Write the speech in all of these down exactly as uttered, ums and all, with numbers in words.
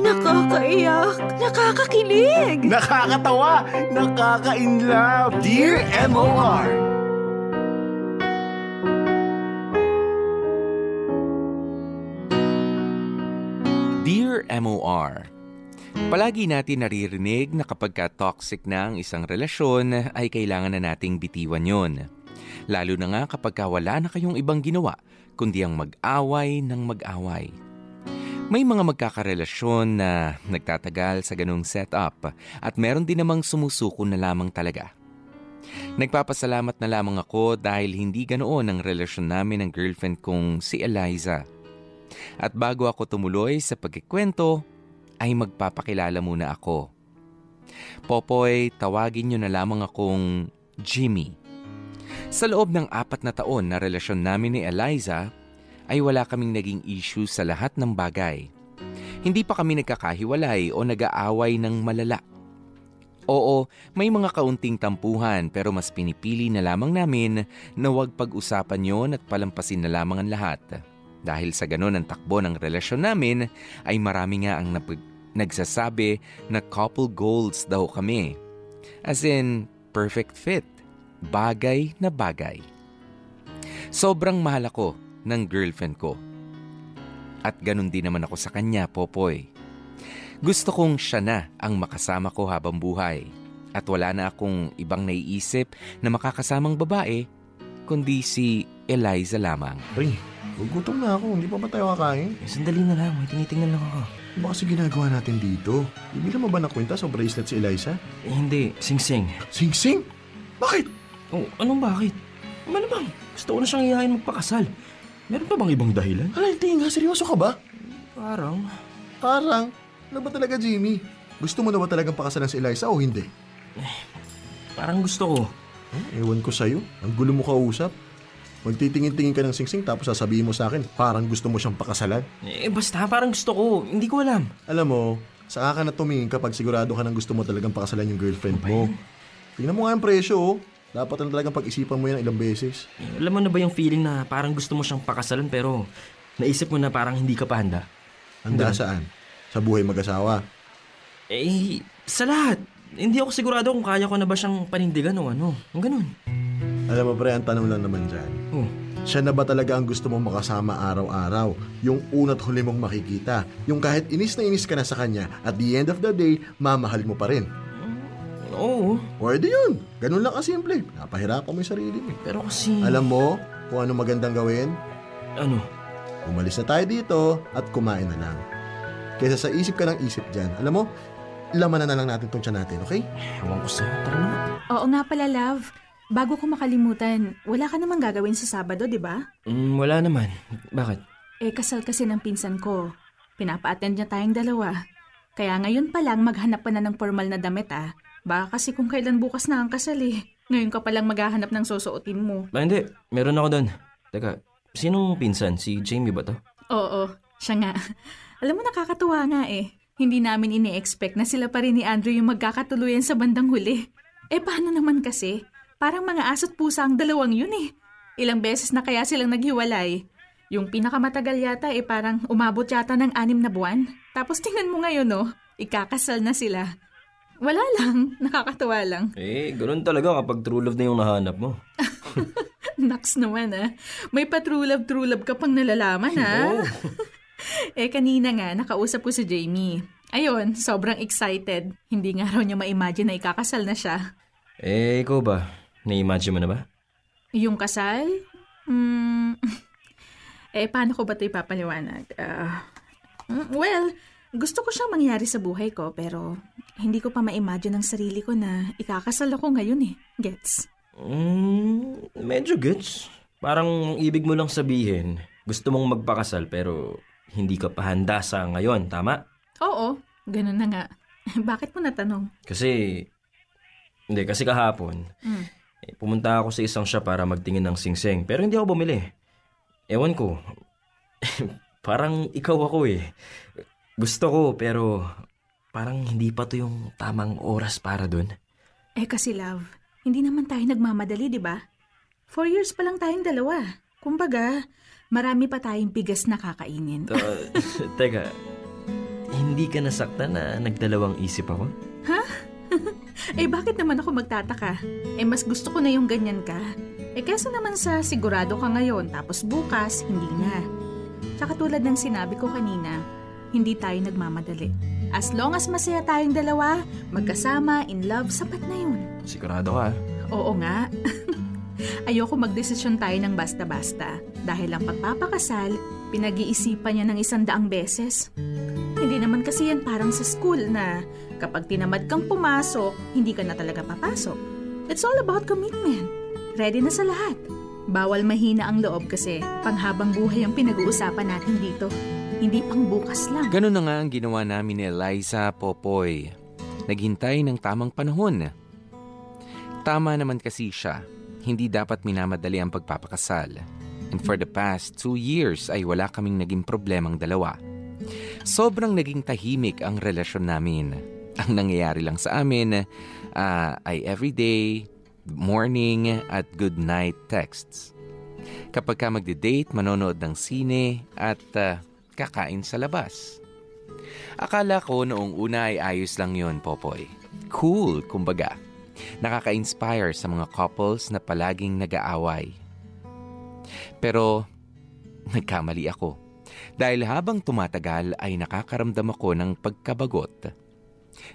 Nakakaiyak, nakakakilig, nakakatawa, nakaka-inlove. Dear M O R Dear M O R Palagi natin naririnig na kapag ka-toxic na ang isang relasyon ay kailangan na nating bitiwan yon. Lalo na nga kapag wala na kayong ibang ginawa kundi ang mag-away ng mag-away. May mga magkakarelasyon na nagtatagal sa ganung setup at meron din namang sumusuko na lamang talaga. Nagpapasalamat na lamang ako dahil hindi ganoon ang relasyon namin ng girlfriend kong si Eliza. At bago ako tumuloy sa pagkikwento, ay magpapakilala muna ako. Popoy, tawagin niyo na lamang akong Jimmy. Sa loob ng apat na taon na relasyon namin ni Eliza, ay wala kaming naging issue sa lahat ng bagay. Hindi pa kami nagkakahiwalay o nag-aaway ng malala. Oo, may mga kaunting tampuhan pero mas pinipili na lamang namin na huwag pag-usapan yon at palampasin na lamang ang lahat. Dahil sa ganun ang takbo ng relasyon namin ay marami nga ang nap- nagsasabi na couple goals daw kami. As in, perfect fit. Bagay na bagay. Sobrang mahal ako ng girlfriend ko. At ganun din naman ako sa kanya, Popoy. Gusto kong siya na ang makasama ko habang buhay. At wala na akong ibang naiisip na makakasamang babae, kundi si Eliza lamang. Ay, gutom na ako. Hindi pa ba tayo kakain? Eh, sandali na lang. May tinitingnan lang ako. Ano ba kasi ginagawa natin dito? Hindi naman ba nakwenta sa bracelet si Eliza? Eh, hindi. Sing-sing. Sing-sing? Bakit? Oh, anong bakit? Malamang, gusto ko na siyang iyain magpakasal. Meron pa bang ibang dahilan? Alay, tinga, seryoso ka ba? Parang... Parang? Ano ba talaga, Jimmy? Gusto mo na ba talagang pakasalan si Eliza o hindi? Eh, parang gusto ko. Eh, ewan ko sa'yo. Ang gulo mo kausap. Magtitingin-tingin ka ng singsing tapos sasabihin mo sa akin, parang gusto mo siyang pakasalan? Eh, basta, parang gusto ko. Hindi ko alam. Alam mo, saka ka na tumingin kapag sigurado ka ng gusto mo talagang pakasalan yung girlfriend mo. Tingnan mo nga yung presyo, oh. Dapat na talagang pag-isipan mo yan ilang beses. Alam mo na ba yung feeling na parang gusto mo siyang pakasalan pero naisip mo na parang hindi ka pa handa? Handa Andun. Saan? Sa buhay mag-asawa? Eh, sa lahat. Hindi ako sigurado kung kaya ko na ba siyang panindigan o ano. Ang ganun. Alam mo pre, ang tanong lang naman dyan. Oh. Siya na ba talaga ang gusto mong makasama araw-araw? Yung una't huli mong makikita. Yung kahit inis na inis ka na sa kanya, at the end of the day, mamahal mo pa rin. Oo. Pwede yun. Ganun lang kasimple. Napahirapan mo yung sarili mo. Pero kasi... Alam mo kung ano magandang gawin? Ano? Umalis na tayo dito at kumain na lang. Kesa sa isip ka ng isip dyan. Alam mo, laman na lang natin itong tiyan natin, okay? Ewan ko sa'yo. Tara na. Oo nga pala, love. Bago ko makalimutan, wala ka namang gagawin sa Sabado, di ba? Mm, wala naman. Bakit? Eh, kasal kasi ng pinsan ko. Pinapa-attend niya tayong dalawa. Kaya ngayon pa lang maghanap pa na ng formal na damit, ah. Baka kasi kung kailan bukas na ang kasal eh. Ngayon ka palang maghahanap ng susuotin mo. Ba, hindi. Meron ako doon. Teka, sinong pinsan? Si Jamie ba to? Oo, siya nga. Alam mo, nakakatuwa nga eh. Hindi namin ini-expect na sila pa rin ni Andrew yung magkakatuluyan sa bandang huli. Eh, paano naman kasi? Parang mga aso't pusa ang dalawang yun eh. Ilang beses na kaya silang naghiwalay. Yung pinakamatagal yata eh parang umabot yata ng anim na buwan. Tapos tingnan mo ngayon oh, ikakasal na sila. Wala lang. Nakakatawa lang. Eh, ganun talaga kapag true love na yung nahanap mo. Naks naman ah. May pa true love, true love ka pang nalalaman ah. No. Eh, kanina nga, nakausap ko si Jamie. Ayun, sobrang excited. Hindi nga raw niya ma-imagine na ikakasal na siya. Eh, ikaw ba? Na-imagine mo na ba? Yung kasal? Hmm. Eh, paano ko ba ito ipapaliwanag? Uh, well... Gusto ko siyang mangyari sa buhay ko pero hindi ko pa ma-imagine ang sarili ko na ikakasal ako ngayon eh. Gets? Mm, medyo gets. Parang ibig mo lang sabihin, gusto mong magpakasal pero hindi ka pa handa sa ngayon, tama? Oo, ganun na nga. Bakit mo natanong? Kasi, hindi, kasi kahapon, mm. eh, pumunta ako sa isang shop para magtingin ng singsing pero hindi ako bumili. Ewan ko, parang ikaw ako eh. Gusto ko, pero parang hindi pa to yung tamang oras para dun. Eh kasi love, hindi naman tayo nagmamadali, di ba? Four years pa lang tayong dalawa. Kumbaga, marami pa tayong bigas na kakainin. uh, teka, hindi ka nasaktan na nagdalawang isip ako? Ha? Eh, bakit naman ako magtataka? Eh, mas gusto ko na yung ganyan ka. Eh, kesa naman sa sigurado ka ngayon, tapos bukas, hindi na. Tsaka tulad ng sinabi ko kanina, hindi tayo nagmamadali. As long as masaya tayong dalawa, magkasama, in love, sapat na yun. Sigurado ka? Oo nga. Ayoko magdesisyon tayo ng basta-basta. Dahil ang pagpapakasal, pinag-iisipan niya ng isang daang beses. Hindi naman kasi yan parang sa school na kapag tinamad kang pumasok, hindi ka na talaga papasok. It's all about commitment. Ready na sa lahat. Bawal mahina ang loob kasi panghabang buhay ang pinag-uusapan natin dito. Hindi pang bukas lang. Ganun na nga ang ginawa namin ni Eliza, Popoy. Naghintay ng tamang panahon. Tama naman kasi siya. Hindi dapat minamadali ang pagpapakasal. And for the past two years ay wala kaming naging problemang dalawa. Sobrang naging tahimik ang relasyon namin. Ang nangyayari lang sa amin uh, ay everyday, morning at good night texts. Kapag ka magde-date, manonood ng sine at uh, kakain sa labas. Akala ko noong una ay ayos lang yon, Popoy. Cool, kumbaga. Nakaka-inspire sa mga couples na palaging nag-aaway. Pero nagkamali ako. Dahil habang tumatagal ay nakakaramdam ako ng pagkabagot,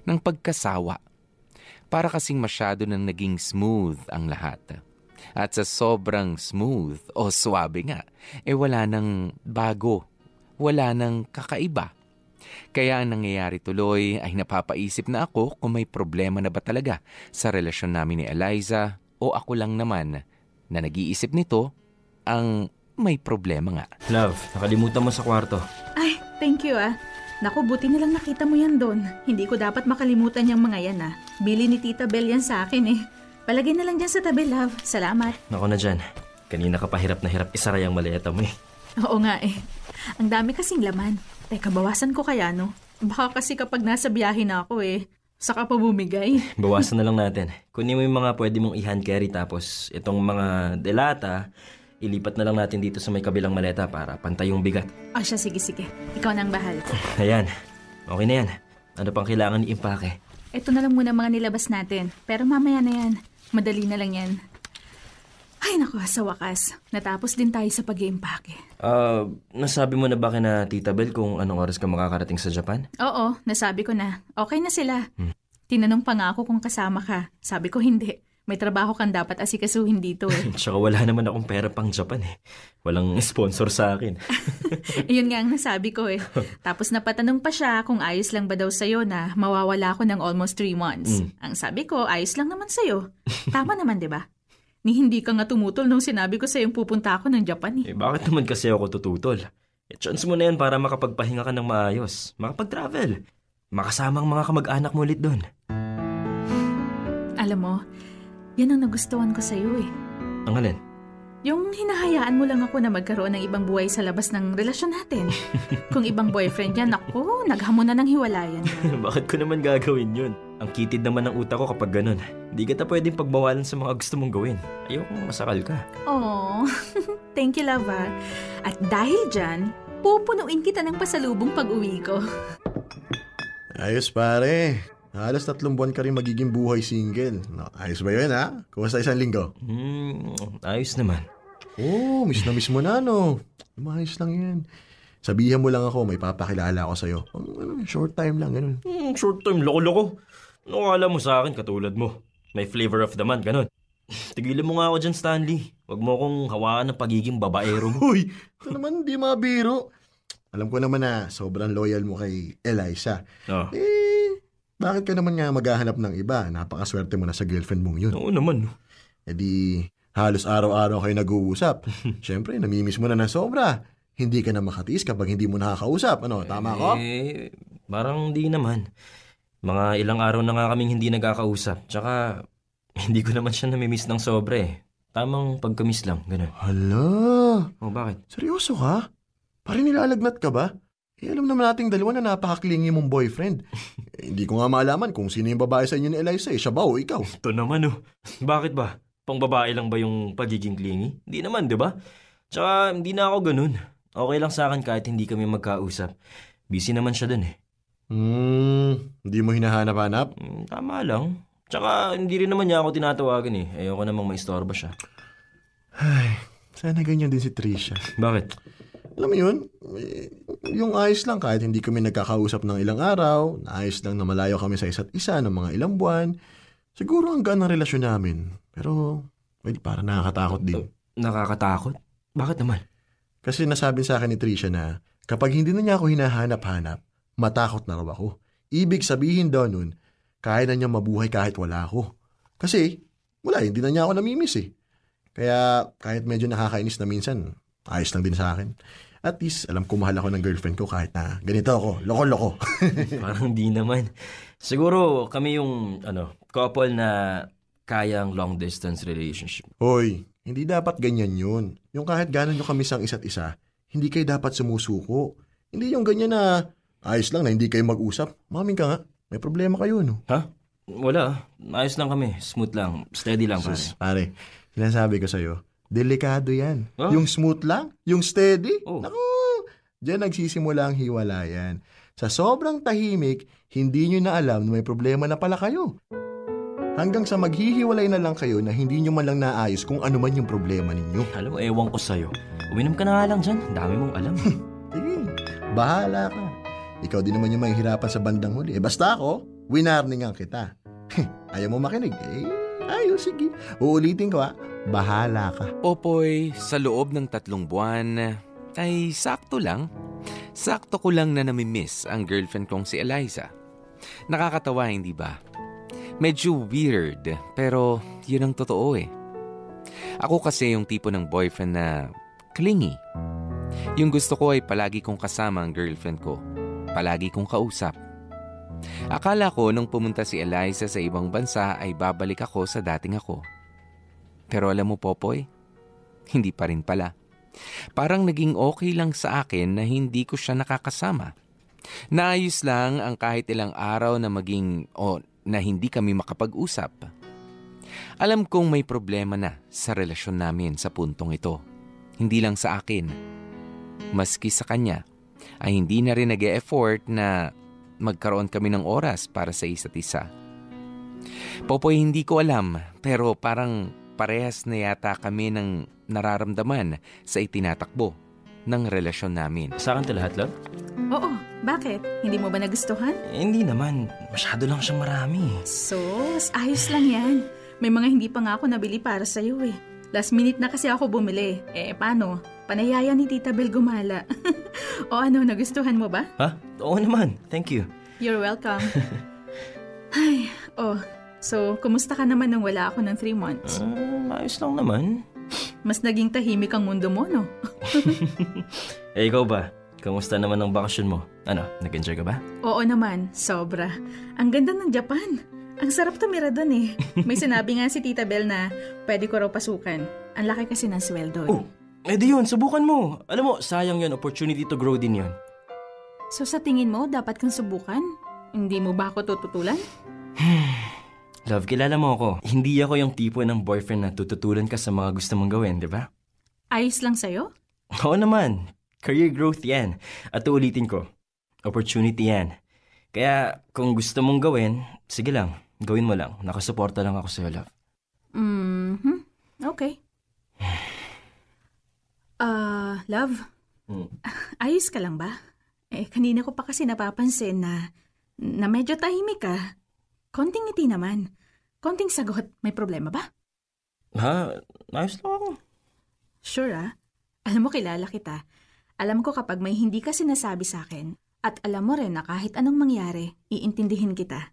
ng pagkasawa. Para kasing masyado nang naging smooth ang lahat. At sa sobrang smooth o suabe nga, eh wala nang bago, wala nang kakaiba. Kaya ang nangyayari tuloy ay napapaisip na ako kung may problema na ba talaga sa relasyon namin ni Eliza o ako lang naman na nag-iisip nito ang may problema nga. Love, nakalimutan mo sa kwarto. Ay, thank you ah. Naku, buti nilang nakita mo yan doon. Hindi ko dapat makalimutan yung mga yan ah. Bili ni Tita Bell yan sa akin eh. Palagay na lang dyan sa tabi, love. Salamat. Naku na dyan. Kanina ka pa hirap na hirap isara yung maleta mo eh. Oo nga eh. Ang dami kasing laman. Teka, bawasan ko kaya no? Baka kasi kapag nasa biyahe na ako eh, saka pa bumigay. Bawasan na lang natin. Kunin mo yung mga pwede mong i-hand carry tapos itong mga delata, ilipat na lang natin dito sa may kabilang maleta para pantay yung bigat. O siya, sige, sige. Ikaw na ang bahal. Ayan. Okay na yan. Ano pang kailangan i-impake? Ito na lang muna mga nilabas natin. Pero mamaya na yan. Madali na lang yan. Ay, naku, sa wakas. Natapos din tayo sa pag-iimpake. Ah, uh, nasabi mo na ba kina Tita Bell kung anong oras ka makakarating sa Japan? Oo, nasabi ko na. Okay na sila. Hmm. Tinanong pa nga ako kung kasama ka. Sabi ko hindi. May trabaho kang dapat asikasuhin dito eh. Tsaka wala naman akong pera pang Japan eh. Walang sponsor sa akin. Iyon nga ang nasabi ko eh. Tapos napatanong pa siya kung ayos lang ba daw sa'yo na mawawala ako ng almost three months. Mm. Ang sabi ko, ayos lang naman sa'yo. Tama naman, di ba? Ni hindi ka nga tumutol nung sinabi ko sa'yo pupunta ako ng Japan eh. Eh bakit naman kasi ako tututol? Eh, chance mo na yan para makapagpahinga ka ng maayos. Makapag-travel. Makasamang mga kamag-anak mo ulit doon. Alam mo, yan ang nagustuhan ko sa'yo eh. Ang alin? Yung hinahayaan mo lang ako na magkaroon ng ibang buhay sa labas ng relasyon natin. Kung ibang boyfriend yan, ako, naghamon na ng hiwalayan. Bakit ko naman gagawin yun? Ang kitid naman ng utak ko kapag ganun. Hindi ka ta pwedeng pagbawalan sa mga gusto mong gawin. Ayokong masakal ka. Oh, thank you, love. At dahil dyan, pupunuin kita ng pasalubong pag-uwi ko. Ayos pare. Halos tatlong buwan ka rin magiging buhay single. No, ayos ba yun, ha? Kumusta isang linggo? Mm, ayos naman. Oh, miss na miss mo na, no? Ayos lang yan. Sabihan mo lang ako, may papakilala ako sa'yo. Short time lang, ganun. Mm, short time, loko-loko. Ano kala mo sa akin, katulad mo? May flavor of the month, ganun. Tigilan mo nga ako dyan, Stanley. Huwag mo akong hawaan ng pagiging babaero mo. Uy, ito naman, di mabiro. Alam ko naman na sobrang loyal mo kay Eliza. Oh. Eh, bakit ka naman nga maghahanap ng iba? Napakaswerte mo na sa girlfriend mong yun. Oo naman. E di, halos araw-araw kayo nag-uusap. Siyempre, namimiss mo na na sobra. Hindi ka na makatiis kapag hindi mo nakakausap. Ano, tama ko? Eh, parang hindi naman. Mga ilang araw na nga kaming hindi nagkakausap. Tsaka, hindi ko naman siya namimiss ng sobra eh. Tamang pagkamiss lang, gano'n. Hala! O, bakit? Seryoso ka? Parang nilalagnat ka ba? Eh, alam naman nating dalawa na napakaklingi mong boyfriend. Eh, hindi ko nga malaman kung sino yung babae sa inyo ni Eliza eh. Siya ba o ikaw? Ito naman oh. Bakit ba? Pang babae lang ba yung pagiging klingi? Hindi naman, di ba? Tsaka hindi na ako ganun. Okay lang sa akin kahit hindi kami magkausap. Busy naman siya dun eh. Hmm, hindi mo hinahanap-hanap? Mm, tama lang. Tsaka hindi rin naman niya ako tinatawagan eh. Ayoko namang maistorba siya. Ay, sana ganyan din si Trisha. Bakit? Alam mo yun, yung ayos lang kahit hindi kami nagkakausap ng ilang araw, naayos lang na malayo kami sa isa't isa ng mga ilang buwan, siguro ang gaan ang relasyon namin. Pero, well, parang nakakatakot din. Nakakatakot? Bakit naman? Kasi nasabi sa akin ni Trisha na kapag hindi na niya ako hinahanap-hanap, matakot na raw ako. Ibig sabihin daw nun, kaya na niya mabuhay kahit wala ako. Kasi, wala, hindi na niya ako namimiss eh. Kaya, kahit medyo nakakainis na minsan, ayos lang din sa akin. At least, alam ko mahal ako ng girlfriend ko kahit na ganito ako, loko-loko. Parang di naman. Siguro, kami yung ano couple na kayang long-distance relationship. Hoy, hindi dapat ganyan yun. Yung kahit gano'n nyo kami sa isa't isa, hindi kayo dapat sumusuko. Hindi yung ganyan na ayos lang na hindi kayo mag-usap. Maming ka nga, may problema kayo, no? Ha? Wala. Ayos lang kami. Smooth lang. Steady lang, pare. Pare, sinasabi ko sa'yo, delikado yan. Huh? Yung smooth lang, yung steady. Oh. Naku, diyan nagsisimula ang hiwalayan. Sa sobrang tahimik, hindi nyo na alam na may problema na pala kayo. Hanggang sa maghihiwalay na lang kayo na hindi nyo man lang naayos kung ano man yung problema ninyo. Alam mo, ewan ko sa'yo. Uminom ka na nga lang dyan. Dami mong alam. Sige, bahala ka. Ikaw din naman yung mahihirapan sa bandang huli. Eh, basta ako, winarningan kita. Ayaw mo makinig? Eh, ayos, sige. Uulitin ko ha. Bahala ka. Popoy, sa loob ng tatlong buwan, ay sakto lang. Sakto ko lang na namimiss ang girlfriend kong si Eliza. Nakakatawa, hindi ba? Medyo weird, pero yun ang totoo eh. Ako kasi yung tipo ng boyfriend na clingy. Yung gusto ko ay palagi kong kasama ang girlfriend ko. Palagi kong kausap. Akala ko nung pumunta si Eliza sa ibang bansa ay babalik ako sa dating ako. Pero alam mo, Popoy, hindi pa rin pala. Parang naging okay lang sa akin na hindi ko siya nakakasama. Naayos lang ang kahit ilang araw na maging o oh, na hindi kami makapag-usap. Alam kong may problema na sa relasyon namin sa puntong ito. Hindi lang sa akin. Maski sa kanya, ay hindi na rin nag-e-effort na magkaroon kami ng oras para sa isa't isa. Popoy, hindi ko alam, pero parang parehas na yata kami ng nararamdaman sa itinatakbo ng relasyon namin. Sa akin talahat lang? Oo. Bakit? Hindi mo ba nagustuhan? Eh, hindi naman. Masyado lang siyang marami. Sus, ayos lang yan. May mga hindi pa nga ako nabili para sa'yo eh. Last minute na kasi ako bumili. Eh, paano? Panayaya ni Tita Bell gumala. O ano, nagustuhan mo ba? Ha? Oo naman. Thank you. You're welcome. Ay, oh... So, kumusta ka naman nang wala ako ng three months? Uh, ayos lang naman. Mas naging tahimik ang mundo mo, no? Eh, ikaw ba? Kumusta naman ang bakasyon mo? Ano, nag-enjoy ka ba? Oo naman, sobra. Ang ganda ng Japan. Ang sarap tumira doon eh. May sinabi nga si Tita Bell na pwede ko raw pasukan. Ang laki kasi ng sweldo. Eh. Oh, edi yun, subukan mo. Alam mo, sayang yun. Opportunity to grow din yun. So, sa tingin mo, dapat kang subukan? Hindi mo ba ako tututulan? Love, kilala mo ako. Hindi ako yung tipo ng boyfriend na tututulan ka sa mga gusto mong gawin, di ba? Ayos lang sa'yo? Oo naman. Career growth yan. At uulitin ko, opportunity yan. Kaya kung gusto mong gawin, sige lang, gawin mo lang. Nakasuporta lang ako sa'yo, love. Mm-hmm. Okay. Ah, uh, love, mm. Ayos ka lang ba? Eh, kanina ko pa kasi napapansin na, na medyo tahimik ka. Konting ngiti naman. Konting sagot. May problema ba? Ha? Ayos lang ako. Sure ah. Alam mo, kilala kita. Alam ko kapag may hindi ka sinasabi sa akin, at alam mo rin na kahit anong mangyari, iintindihin kita.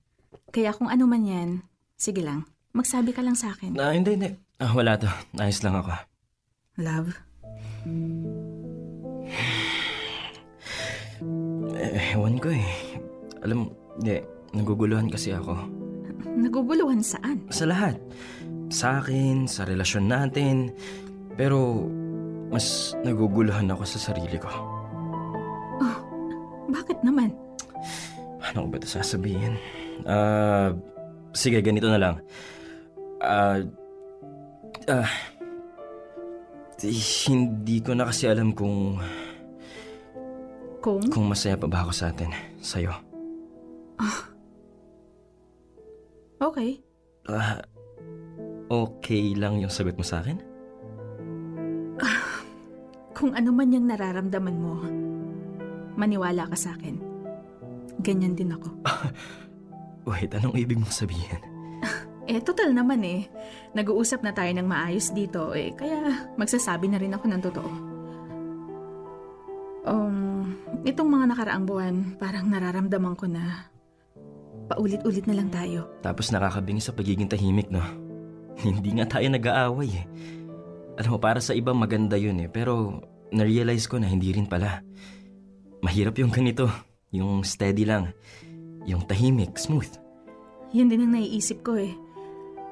Kaya kung ano man yan, sige lang. Magsabi ka lang sa akin. Ah, hindi, hindi. Ah, wala to. Ayos lang ako. Love? Eh, ewan ko eh. Alam mo, hindi. Naguguluhan kasi ako. Naguguluhan saan? Sa lahat. Sa akin, sa relasyon natin. Pero mas naguguluhan ako sa sarili ko. Oh, bakit naman? Ano ko ba ito sasabihin? Ah, uh, sige, ganito na lang. Ah, uh, uh, hindi ko na kasi alam kung... Kung? Kung masaya pa ba ako sa atin, sa'yo. Okay. Ah, uh, okay lang yung sagot mo sa akin? Uh, kung ano man yung nararamdaman mo, maniwala ka sa akin. Ganyan din ako. Wait, anong ibig mong sabihin? Eh, total naman eh. Nag-uusap na tayo ng maayos dito eh, kaya magsasabi na rin ako ng totoo. Um, itong mga nakaraang buwan, parang nararamdaman ko na paulit-ulit na lang tayo. Tapos nakakabingi sa pagiging tahimik, no? Hindi nga tayo nag-aaway eh. Alam mo, para sa iba maganda yun eh. Pero na-realize ko na hindi rin pala. Mahirap yung ganito. Yung steady lang. Yung tahimik, smooth. Yun din ang naiisip ko eh.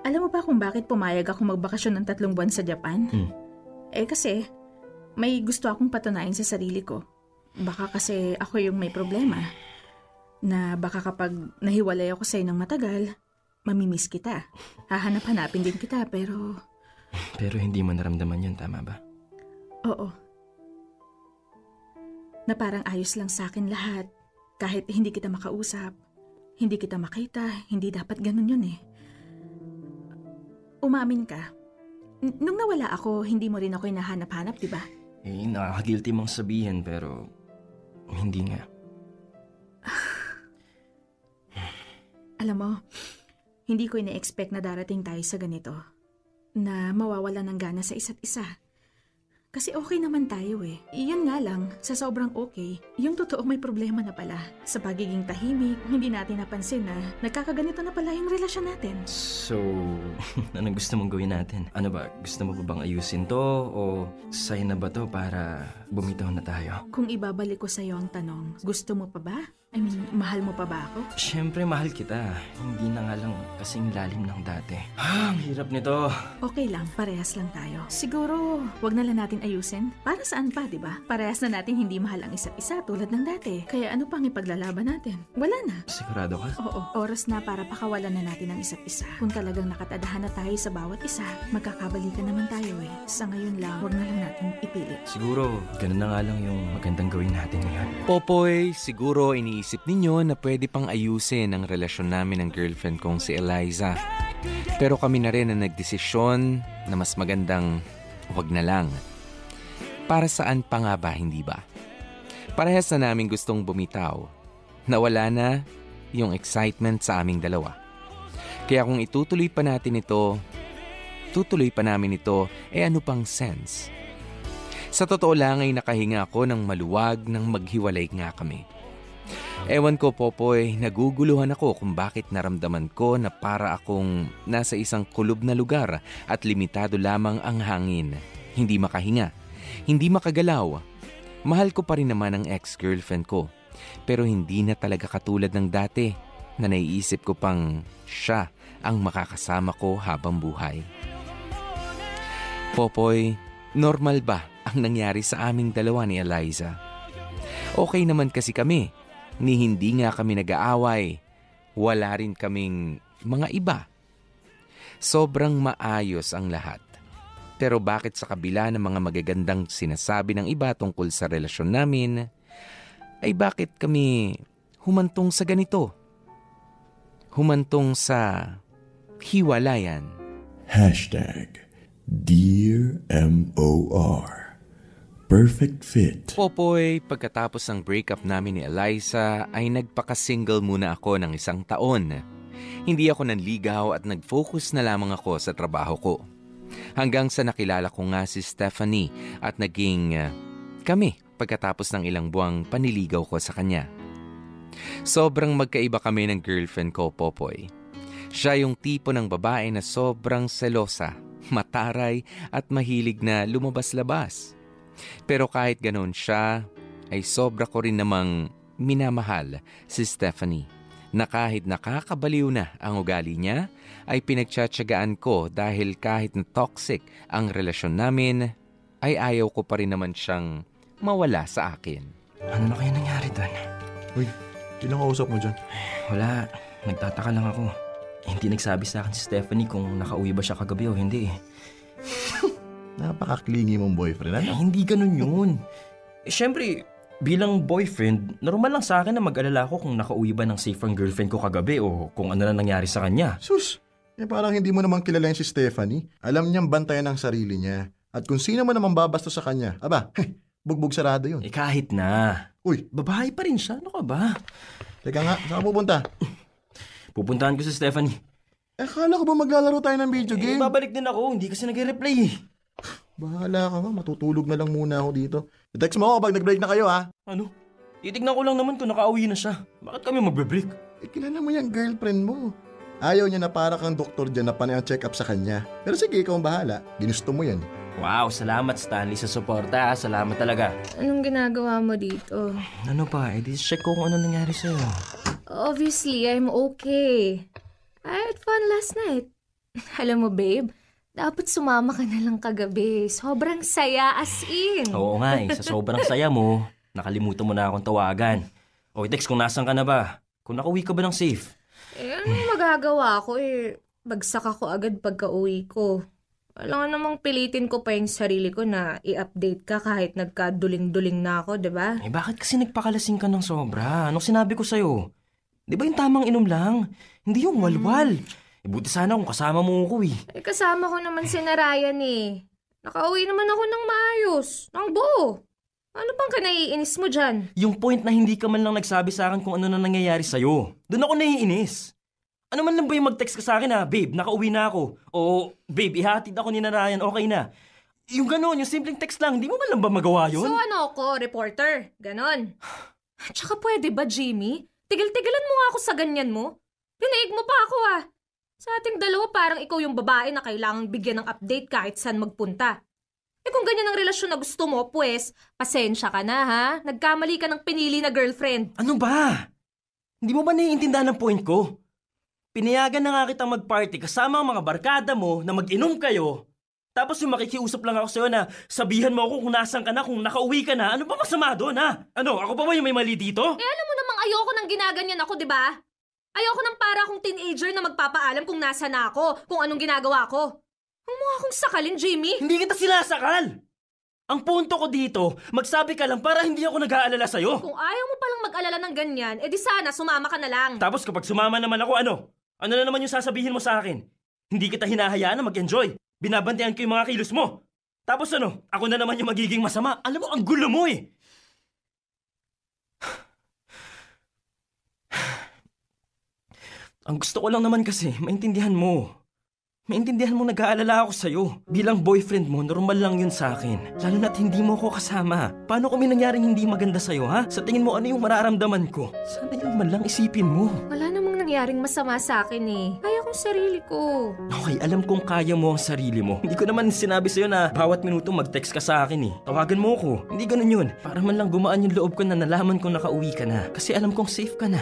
Alam mo ba kung bakit pumayag ako magbakasyon ng tatlong buwan sa Japan? Hmm. Eh kasi, may gusto akong patunayan sa sarili ko. Baka kasi ako yung may problema. Na baka kapag nahiwalay ako sa'yo ng matagal, mamimiss kita. Hahanap-hanapin din kita, pero... Pero hindi mo naramdaman yun, tama ba? Oo. Na parang ayos lang sa'kin lahat. Kahit hindi kita makausap, hindi kita makita, hindi dapat ganun yun eh. Umamin ka. N- nung nawala ako, hindi mo rin ako hinahanap-hanap, di ba? Eh, nakakagilty mong sabihin, pero... hindi nga. Alam mo, hindi ko ina-expect na darating tayo sa ganito. Na mawawala ng gana sa isa't isa. Kasi okay naman tayo eh. Iyon nga lang, sa sobrang okay, yung totoo may problema na pala. Sa pagiging tahimik, hindi natin napansin na nagkakaganito na pala yung relasyon natin. So, anong gusto mong gawin natin? Ano ba, gusto mo ba bang ayusin to? O sign na ba to para bumitaw na tayo? Kung ibabalik ko sa'yo ang tanong, gusto mo pa ba? I mean, mahal mo pa ba ako? Siyempre, mahal kita. Hindi na nga lang kasing lalim ng dati. Ah, ang hirap nito. Okay lang, parehas lang tayo. Siguro, wag na lang natin ayusin. Para saan pa, diba? Parehas na natin hindi mahal ang isa't isa tulad ng dati. Kaya ano pang ipaglalaban natin? Wala na. Sigurado ka? Oo, oras na para pakawalan na natin ang isa't isa. Kung talagang nakatadahan na tayo sa bawat isa, magkakabalikan naman tayo eh. Sa ngayon lang, wag na lang natin ipilit. Siguro, ganun na nga lang yung magandang gawin natin ngayon. Popoy, siguro ini isip ninyo na pwede pang ayusin ang relasyon namin ng girlfriend kong si Eliza. Pero kami na rin ang nagdesisyon na mas magandang wag na lang. Para saan pa nga ba, hindi ba? Parehas na namin gustong bumitaw. Nawala na yung excitement sa aming dalawa. Kaya kung itutuloy pa natin ito, tutuloy pa namin ito, eh ano pang sense? Sa totoo lang ay nakahinga ako ng maluwag nang maghiwalay nga kami. Ewan ko, Popoy, naguguluhan ako kung bakit naramdaman ko na para akong nasa isang kulob na lugar at limitado lamang ang hangin. Hindi makahinga, hindi makagalaw. Mahal ko pa rin naman ang ex-girlfriend ko, pero hindi na talaga katulad ng dati na naiisip ko pang siya ang makakasama ko habang buhay. Popoy, normal ba ang nangyari sa aming dalawa ni Eliza? Okay naman kasi kami. Ni hindi nga kami nag-aaway, wala rin kaming mga iba. Sobrang maayos ang lahat. Pero bakit sa kabila ng mga magagandang sinasabi ng iba tungkol sa relasyon namin, ay bakit kami humantong sa ganito? Humantong sa hiwalayan. Hashtag Dear M O R Perfect fit. Popoy, pagkatapos ng breakup namin ni Eliza ay nagpaka-single muna ako ng isang taon. Hindi ako nanligaw at nag-focus na lamang ako sa trabaho ko. Hanggang sa nakilala ko nga si Stephanie at naging uh, kami pagkatapos ng ilang buwang paniligaw ko sa kanya. Sobrang magkaiba kami ng girlfriend ko, Popoy. Siya yung tipo ng babae na sobrang selosa, mataray at mahilig na lumabas-labas. Pero kahit ganoon siya, ay sobra ko rin namang minamahal si Stephanie na kahit nakakabaliw na ang ugali niya, ay pinagtsatsagaan ko dahil kahit na toxic ang relasyon namin, ay ayaw ko pa rin naman siyang mawala sa akin. Ano na kaya nangyari doon? Uy, ilang kausap mo dyan? Wala, nagtataka lang ako. Hindi nagsabi sa akin si Stephanie kung nakauwi ba siya kagabi o hindi eh. Napaka-clingy mong boyfriend, ano? Eh, hindi ganun yun. Siyempre, Bilang boyfriend, normal lang sa akin na mag-alala ko kung nakauwi ba ng safe ang girlfriend ko kagabi o kung ano na nangyari sa kanya. Sus! Eh parang hindi mo naman kilalain si Stephanie. Alam niyang bantayan ang sarili niya. At kung sino man naman babasto sa kanya, aba, heh, bugbog sarado yun. Eh kahit na. Uy, babae pa rin siya. Ano ka ba? Teka nga, saan pupunta? Pupuntahan ko si Stephanie. Eh, akala ko ba maglalaro tayo ng video game? Eh, babalik din ako. Hindi kasi nag-replay. Bahala ka ba? Matutulog na lang muna ako dito. I-text mo ako kapag nag-break na kayo, ha? Ano? Titignan ko lang naman kung nakauwi na siya. Bakit kami magbe-break? Eh, kilala mo yung girlfriend mo. Ayaw niya na para kang doktor dyan na panay ang check-up sa kanya. Pero sige, ikaw ang bahala. Ginusto mo yan. Wow, salamat Stanley sa suporta. Salamat talaga. Anong ginagawa mo dito? Ano pa? Eh, check ko kung ano nangyari sa'yo. Obviously, I'm okay. I had fun last night. Alam mo, babe, dapat sumama ka na lang kagabi. Sobrang saya, as in. Oo nga eh. Sa sobrang saya mo, nakalimutan mo na akong tawagan. O, i-text kung nasan ka na ba? Kung nakauwi ka ba ng safe? Eh, ano magagawa ko eh? Bagsak ako agad pagka-uwi ko. Alam namang pilitin ko pa yung sarili ko na i-update ka kahit nagkaduling-duling na ako, diba? Eh, bakit kasi nagpakalasing ka ng sobra? Anong sinabi ko sa'yo? Diba yung tamang inom lang? Hindi yung walwal. Hmm. Eh, buti sana kung kasama mo ko eh. Eh, kasama ko naman si Narayan eh. Nakauwi naman ako ng maayos. Ng buo. Ano bang ka naiinis mo dyan? Yung point na hindi ka man lang nagsabi sa akin kung ano na nangyayari sa'yo. Doon ako naiinis. Ano man lang ba yung mag-text ka sa akin na, babe, nakauwi na ako. O, babe, ihatid ako ni Narayan, okay na. Yung ganon, yung simpleng text lang, hindi mo man lang ba magawa yun? So ano ako, reporter? Ganon. Tsaka pwede ba, Jimmy? Tigil-tigilan mo nga ako sa ganyan mo. Pinaig mo pa ako ah. Sa ating dalawa parang ikaw yung babae na kailangang bigyan ng update kahit saan magpunta. Eh kung ganyan ang relasyon na gusto mo, pues, pasensya ka na ha. Nagkamali ka ng pinili na girlfriend. Ano ba? Hindi mo ba naiintindihan ang point ko? Pinayagan na nga kitang mag-party kasama ang mga barkada mo na mag-inom kayo. Tapos yung makikiusap lang ako sa'yo na sabihan mo ako kung nasan ka na, kung nakauwi ka na. Ano ba masama doon ha? Ano, ako pa ba yung may mali dito? Eh alam mo namang ayoko nang ginaganyan ako, diba? Ayoko nang para akong teenager na magpapaalam kung nasa na ako, kung anong ginagawa ko. Ang mukha kong sakalin, Jimmy! Hindi kita sinasakal! Ang punto ko dito, magsabi ka lang para hindi ako nag-aalala sa'yo. Kung ayaw mo palang mag-alala ng ganyan, edi sana sumama ka na lang. Tapos kapag sumama naman ako, ano? Ano na naman yung sasabihin mo sa akin? Hindi kita hinahayaan na mag-enjoy. Binabantayan ko yung mga kilos mo. Tapos ano, ako na naman yung magiging masama. Alam mo, ang gulo mo eh! Ang gusto ko lang naman kasi, maintindihan mo. Maintindihan mo nag-aalala ako sa'yo. Bilang boyfriend mo, normal lang yun sa'kin. Lalo na't hindi mo ako kasama. Paano kung may nangyaring hindi maganda sa'yo, ha? Sa tingin mo, ano yung mararamdaman ko? Sana yun man lang isipin mo. Wala namang nangyaring masama sa'kin eh. Kaya kong sarili ko. Okay, alam kong kaya mo ang sarili mo. Hindi ko naman sinabi sa'yo na bawat minuto mag-text ka sa'kin eh. Tawagan mo ako. Hindi ganun yun. Para man lang gumaan yung loob ko na nalaman kong nakauwi ka na. Kasi alam kong safe ka na.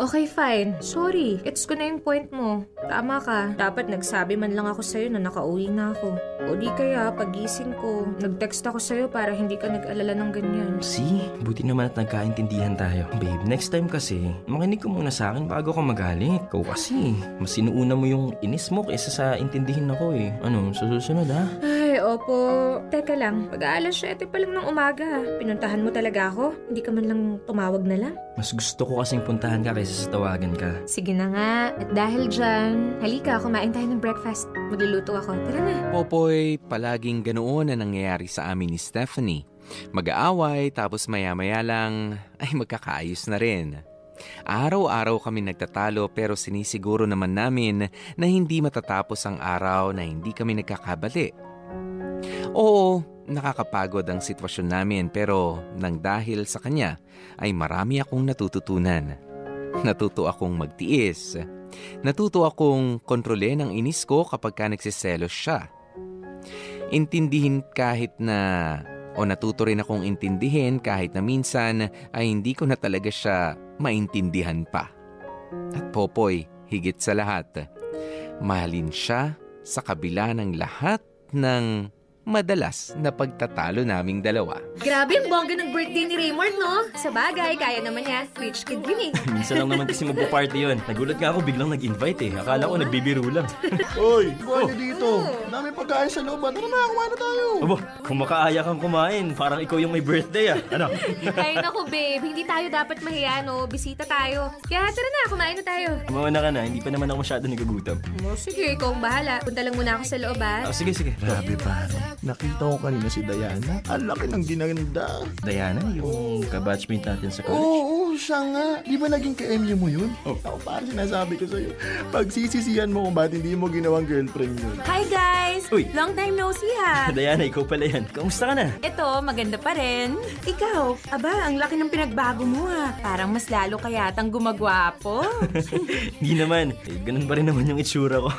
Okay, fine. Sorry. Gets ko na yung point mo. Tama ka. Dapat nagsabi man lang ako sa'yo na nakauwi na ako. O di kaya, pagising ko, nag-text ako sa'yo para hindi ka nag-alala ng ganyan. See? Buti naman at nagkaintindihan tayo. Babe, next time kasi, makinig ka muna sa'kin bago ka magalit. Ikaw kasi, mas sinuuna mo yung inis mo kaysa sa intindihin ako eh. Ano, susunod ha? Ay, opo. Teka lang, mag-aalas siyete pa lang ng umaga. Pinuntahan mo talaga ako? Hindi ka man lang tumawag na lang? Mas gusto ko kasing puntahan ka kaysa sa tawagan ka. Sige na nga. At dahil dyan, halika, kumain tayo ng breakfast. Magluluto ako. Tara na. Popoy, palaging ganoon na nangyayari sa amin ni Stephanie. Mag-aaway tapos maya-maya lang ay magkakaayos na rin. Araw-araw kami nagtatalo pero sinisiguro naman namin na hindi matatapos ang araw na hindi kami nagkakabali. Oo, nakakapagod ang sitwasyon namin pero nang dahil sa kanya ay marami akong natututunan. Natuto akong magtiis. Natuto akong kontrolin ang inis ko kapag ka nagsiselos siya. Intindihin kahit na, o natuto rin akong intindihin kahit na minsan ay hindi ko na talaga siya maintindihan pa. At Popoy, higit sa lahat, mahalin siya sa kabila ng lahat ng madalas na pagtatalo naming dalawa. Grabe ang bongga ng birthday ni Raymart, no? Sa bagay, kaya naman niya. Rich kid yun eh. Minsan lang naman kasi magpo-party yun. Nagulat nga ako, biglang nag-invite eh. Akala ko nagbibiro lang. Oy, kuha niyo dito. Dami pagkain sa loob. Ano na, kumain na tayo. Abo, kung makaaya kang kumain, parang ikaw yung may birthday ah. Ano? Ay naku, babe. Hindi tayo dapat mahiya, no? Bisita tayo. Kaya tara na, kumain na tayo. Mauna ka na, hindi pa naman ako masyado nagagutom. Oh, sige, ikaw ang bahala. Punta lang muna ako sa loob ah. Oh, sige, sige. Grabe pa. Nakita ko kanina si Diana. Ang laki ng ginaganda. Diana, yung kabatchmate natin sa college. Oo, oo, siya nga. Di ba naging ka-M U mo yun? Oh. Ako parang sinasabi ko sa'yo. Pagsisisihan mo kung ba't hindi mo ginawang girlfriend yun. Hi guys! Uy. Long time no see ha. Diana, ikaw pala yan. Kamusta ka na? Ito, maganda pa rin. Ikaw, aba, ang laki ng pinagbago mo ha. Parang mas lalo kayatang gumagwapo. Hindi naman. Eh, ganun pa rin naman yung itsura ko.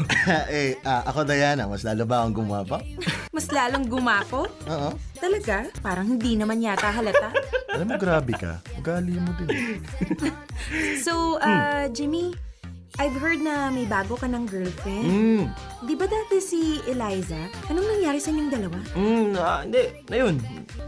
eh, uh, ako Diana, mas lalo ba akong gumwapo? Mas lalong gumako? Oo. Talaga? Parang hindi naman yata halata. Alam mo, grabe ka. Ugali mo din. so, uh, hmm. Jimmy, I've heard na may bago ka ng girlfriend. Mm. Di ba dati si Eliza? Anong nangyari sa inyong dalawa? Mm, uh, hindi. Ayun.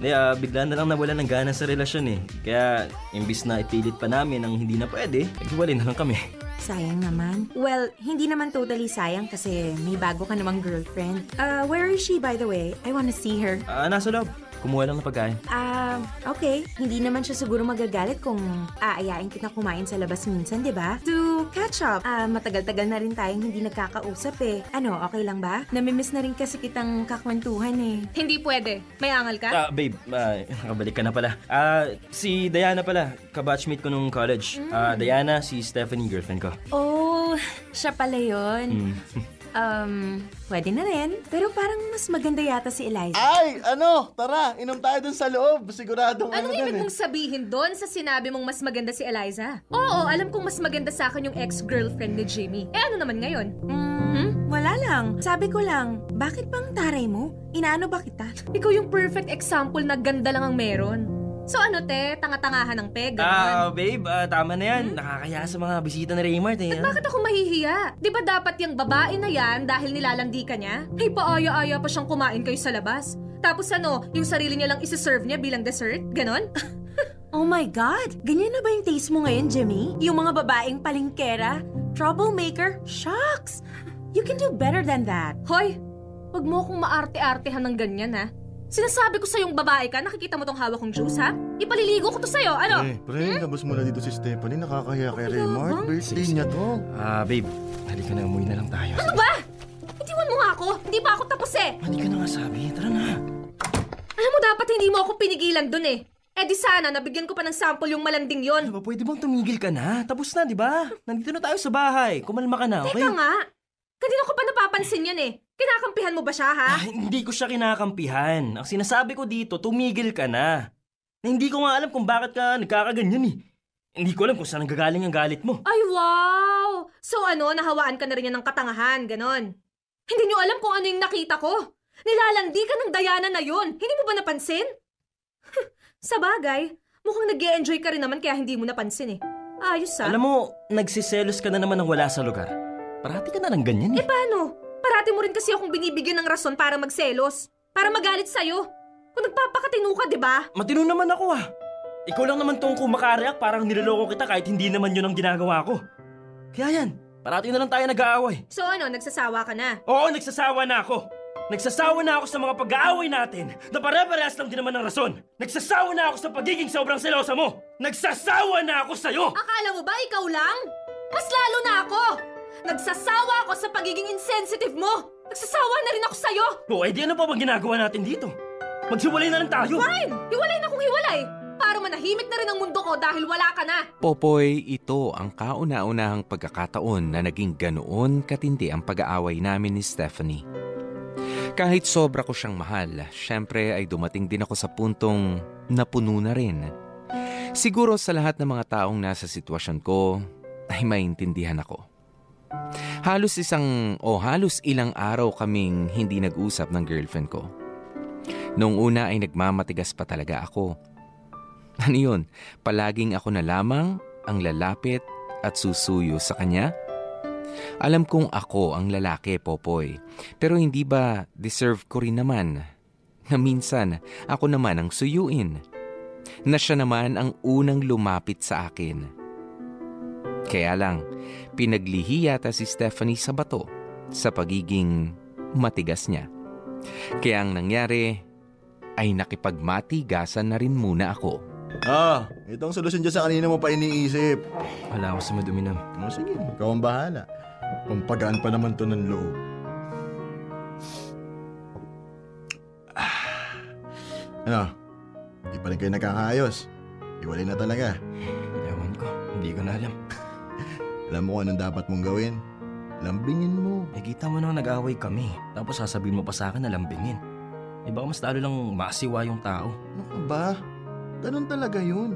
Uh, bigla na lang nawala ng gana sa relasyon eh. Kaya, imbis na ipilit pa namin ang hindi na pwede, naghiwalay na lang kami. Sayang naman. Well, hindi naman totally sayang kasi may bago ka namang girlfriend. Uh, where is she, by the way? I wanna see her. Ah, uh, nasa loob. Kumuha lang ng pagkain. Ah, uh, okay. Hindi naman siya siguro magagalit kung aayain kita kumain sa labas minsan, di ba? To catch up. Ah, uh, matagal-tagal na rin tayong hindi nagkakausap eh. Ano, okay lang ba? Namimiss na rin kasi kitang kakwentuhan eh. Hindi pwede. May angal ka? Ah, uh, babe. Uh, nakabalik ka na pala. Ah, uh, si Diana pala. Kabatchmate ko nung college. Ah, mm. uh, Diana, si Stephanie, girlfriend ko. Oh, siya pala yun. Mm. Um, pwede na rin. Pero parang mas maganda yata si Eliza. Ay, ano? Tara, inom tayo dun sa loob. Siguradong ano yun. Anong ibig mong sabihin dun sa sinabi mong mas maganda si Eliza? Oo, alam kong mas maganda sa akin yung ex-girlfriend ni Jimmy. Eh, ano naman ngayon? Hmm? Wala lang. Sabi ko lang, bakit bang taray mo? Inaano ba kita? Ikaw yung perfect example na ganda lang ang meron. So ano te, tanga-tangahan ng peg? Ah, uh, babe, uh, tama na yan. Hmm? Nakakaya sa mga bisita ni Raymart eh. At bakit ako mahihiya? Di ba dapat yung babae na yan dahil nilalandi ka niya? Ay, paaya-aya pa siyang kumain kayo sa labas. Tapos ano, yung sarili niya lang isi-serve niya bilang dessert? Ganon? Oh my God! Ganyan na ba yung taste mo ngayon, Jimmy? Yung mga babaeng palingkera? Troublemaker? Shucks! You can do better than that. Hoy, wag mo akong maarte-artehan ng ganyan ha. Sinasabi ko sa'yong babae ka, nakikita mo tong hawak kong juice, ha? Ipaliligo ko to sa'yo, ano? Eh, pre, hmm? Kabos mo na dito si Stephanie, nakakahiya kay Raymart. Birthday niya to. Ah, uh, babe, halika na, umuwi na lang tayo. Ano ba? Itiwan mo nga ako, hindi pa ako tapos eh. Halika na nga sabi, tara na. Alam mo, dapat hindi mo ako pinigilan dun eh. Eh di sana, nabigyan ko pa ng sample yung malanding yon. Ano ba, pwede bang tumigil ka na? Tapos na, di ba? Nandito na tayo sa bahay, kumalma ka na, okay? Teka nga, kanina ko pa napapansin yun eh. Kinakampihan mo ba siya, ha? Ah, hindi ko siya kinakampihan. Ang sinasabi ko dito, tumigil ka na. Na hindi ko nga alam kung bakit ka nagkakaganyan eh. Hindi ko alam kung saan nanggagaling ang galit mo. Ay, wow! So ano, nahawaan ka na rin niya ng katangahan, ganon. Hindi niyo alam kung ano yung nakita ko. Nilalandi ka ng Diana na yun. Hindi mo ba napansin? Sa bagay, mukhang nag-e-enjoy ka rin naman kaya hindi mo napansin eh. Ayos ah. Alam mo, nagsiselos ka na naman ng wala sa lugar. Parati ka na lang ganyan eh. Eh, paano? Parati mo rin kasi akong binibigyan ng rason para magselos. Para magalit sa'yo. Kung nagpapakatino ka, di ba? Matino naman ako ah. Ikaw lang naman tong kumakareact parang niloloko kita kahit hindi naman yun ang ginagawa ko. Kaya yan, parati na lang tayo nag-aaway. So ano, nagsasawa ka na? Oo, nagsasawa na ako. Nagsasawa na ako sa mga pag-aaway natin na pare-parehas lang din naman ng rason. Nagsasawa na ako sa pagiging sobrang selosa mo. Nagsasawa na ako sa'yo. Akala mo ba ikaw lang? Mas lalo na ako. Nagsasawa ako sa pagiging insensitive mo! Nagsasawa na rin ako sa'yo! O, edi ano pa bang ginagawa natin dito? Magsiwalay na lang tayo! Fine! Hiwalay na kung hiwalay! Para manahimik na rin ang mundo ko dahil wala ka na! Popoy, ito ang kauna-unahang pagkakataon na naging ganoon katindi ang pag-aaway namin ni Stephanie. Kahit sobra ko siyang mahal, syempre ay dumating din ako sa puntong napuno na rin. Siguro sa lahat ng mga taong nasa sitwasyon ko, ay maintindihan ako. Halos isang o oh, halos ilang araw kaming hindi nag-usap ng girlfriend ko. Noong una ay nagmamatigas pa talaga ako. Ano yun? Palaging ako na lamang ang lalapit at susuyo sa kanya? Alam kong ako ang lalaki, Popoy. Pero hindi ba deserve ko rin naman na minsan ako naman ang suyuin, na siya naman ang unang lumapit sa akin. Kaya lang, pinaglihi yata si Stephanie sa bato sa pagiging matigas niya. Kaya ang nangyari ay nakipagmatigasan na rin muna ako. Ah, itong solusyon dyan sa kanina mo pa iniisip. Wala ako sa maduminam. Oh, sige, ikaw ang bahala. Pampagaan pa naman to ng loob. Ah, ano, hindi pa rin kayo nakakaayos. Iwalay na talaga. Ewan ko, hindi ko na alam. Alam mo kung anong dapat mong gawin? Lambingin mo. Nakita mo na nag-away kami. Tapos sasabihin mo pa sa akin na lambingin. E baka mas lalo lang maasiwa yung tao. Ano ka ba? Ganun talaga yun.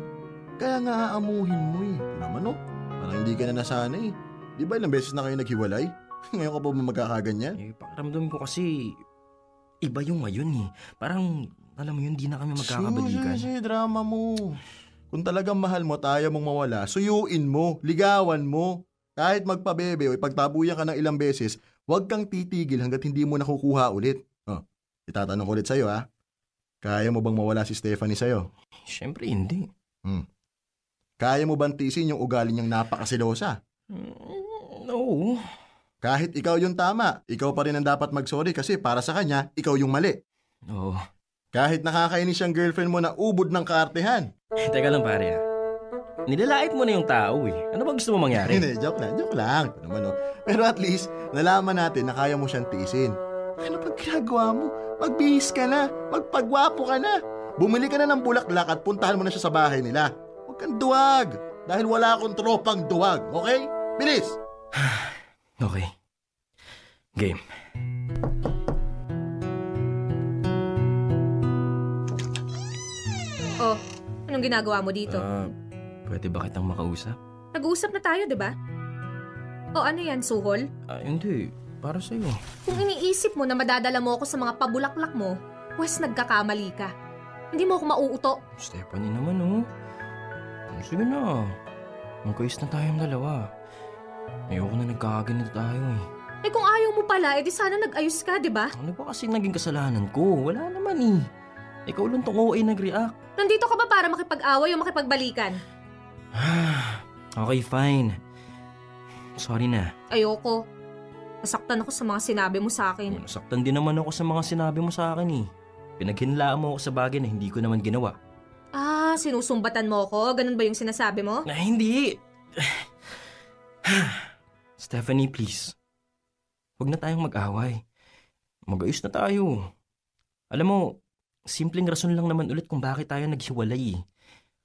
Kaya nga aamuhin mo eh. Ito naman oh. Parang hindi ka na nasana eh. Di ba ilang beses na kayo naghiwalay? Ngayon ka pa ba magkakaganyan? Eh, pakiramdam ko kasi iba yung ngayon eh. Parang, alam mo yun, di na kami magkakabalikan. Sige, sige, drama mo. Kung talagang mahal mo, tayo mong mawala, suyuin mo, ligawan mo. Kahit magpabebe o ipagtabuyan ka ng ilang beses, huwag kang titigil hanggat hindi mo nakukuha ulit. Oh, itatanong ko ulit sa'yo ha. Kaya mo bang mawala si Stephanie sa'yo? Siyempre hindi. Hmm. Kaya mo bang tiisin yung ugali niyang napakasilosa? No. Kahit ikaw yung tama, ikaw pa rin ang dapat mag-sorry kasi para sa kanya, ikaw yung mali. Oo. Oh. Kahit nakakainis siyang girlfriend mo na ubod ng kaartehan. Teka lang pare, nilalait mo na yung tao eh. Ano ba gusto mo mangyari? Hindi, joke lang. Joke lang. Naman, oh. Pero at least, nalaman natin na kaya mo siyang tiisin. Ano pag ginagawa mo? Magbihis ka na, magpagwapo ka na. Bumili ka na ng bulaklak at puntahan mo na siya sa bahay nila. Huwag kang duwag, dahil wala akong tropang duwag, okay? Bilis! Okay. Game. Oh, anong ginagawa mo dito? Uh, pwede ba kitang makausap? Nag-uusap na tayo, di ba? O ano yan, suhol? Uh, hindi. Para sa'yo. Kung iniisip mo na madadala mo ako sa mga pabulaklak mo, pues nagkakamali ka. Hindi mo ako mauuto. Stephanie naman, oh. Sige na. Magkayos na tayong dalawa. Ayoko na nagkakaganito tayo, eh. Eh kung ayaw mo pala, edi sana nag-ayos ka, di ba? Ano ba kasi naging kasalanan ko? Wala naman, eh. Ikaw lang tong O A nag-react. Nandito ka ba para makipag-away o makipagbalikan? Okay, fine. Sorry na. Ayoko. Nasaktan ako sa mga sinabi mo sa akin. Nasaktan din naman ako sa mga sinabi mo sa akin eh. Pinaghinlaan mo ako sa bagay na hindi ko naman ginawa. Ah, sinusumbatan mo ako? Ganun ba yung sinasabi mo? Na hindi! Stephanie, please. Huwag na tayong mag-away. Mag-ayos na tayo. Alam mo, simpleng rason lang naman ulit kung bakit tayo naghiwalay eh.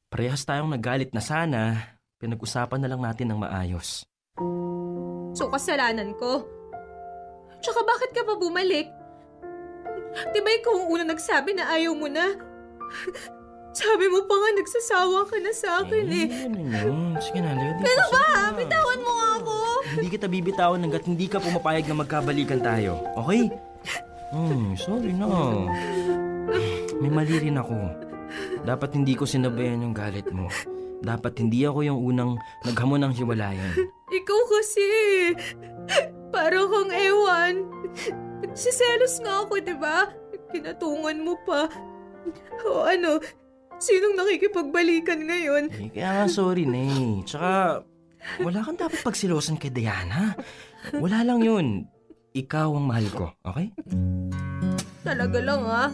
Parehas tayong nagalit na sana, pinag-usapan na lang natin ng maayos. So, kasalanan ko. Tsaka bakit ka pa bumalik? Di ba ikaw ang unang nagsabi na ayaw mo na? Sabi mo pa nga nagsasawa ka na sa akin eh. Sige na, Leo. Ano ba? Bitawan mo nga ako. Hindi kita bibitawan hanggat hindi ka pumapayag na magkabalikan tayo. Okay? Hmm, sorry na. May mali rin ako. Dapat hindi ko sinabayan yung galit mo. Dapat hindi ako yung unang naghamon ng hiwalayan. Ikaw kasi. Parang kang ewan. Siselos nga ako, diba? Pinatungan mo pa. O ano, sinong nakikipagbalikan ngayon? Eh, kaya nga sorry, Nay. Tsaka, wala kang dapat pagsilosan kay Diana. Wala lang yun. Ikaw ang mahal ko, okay? Talaga lang, ha?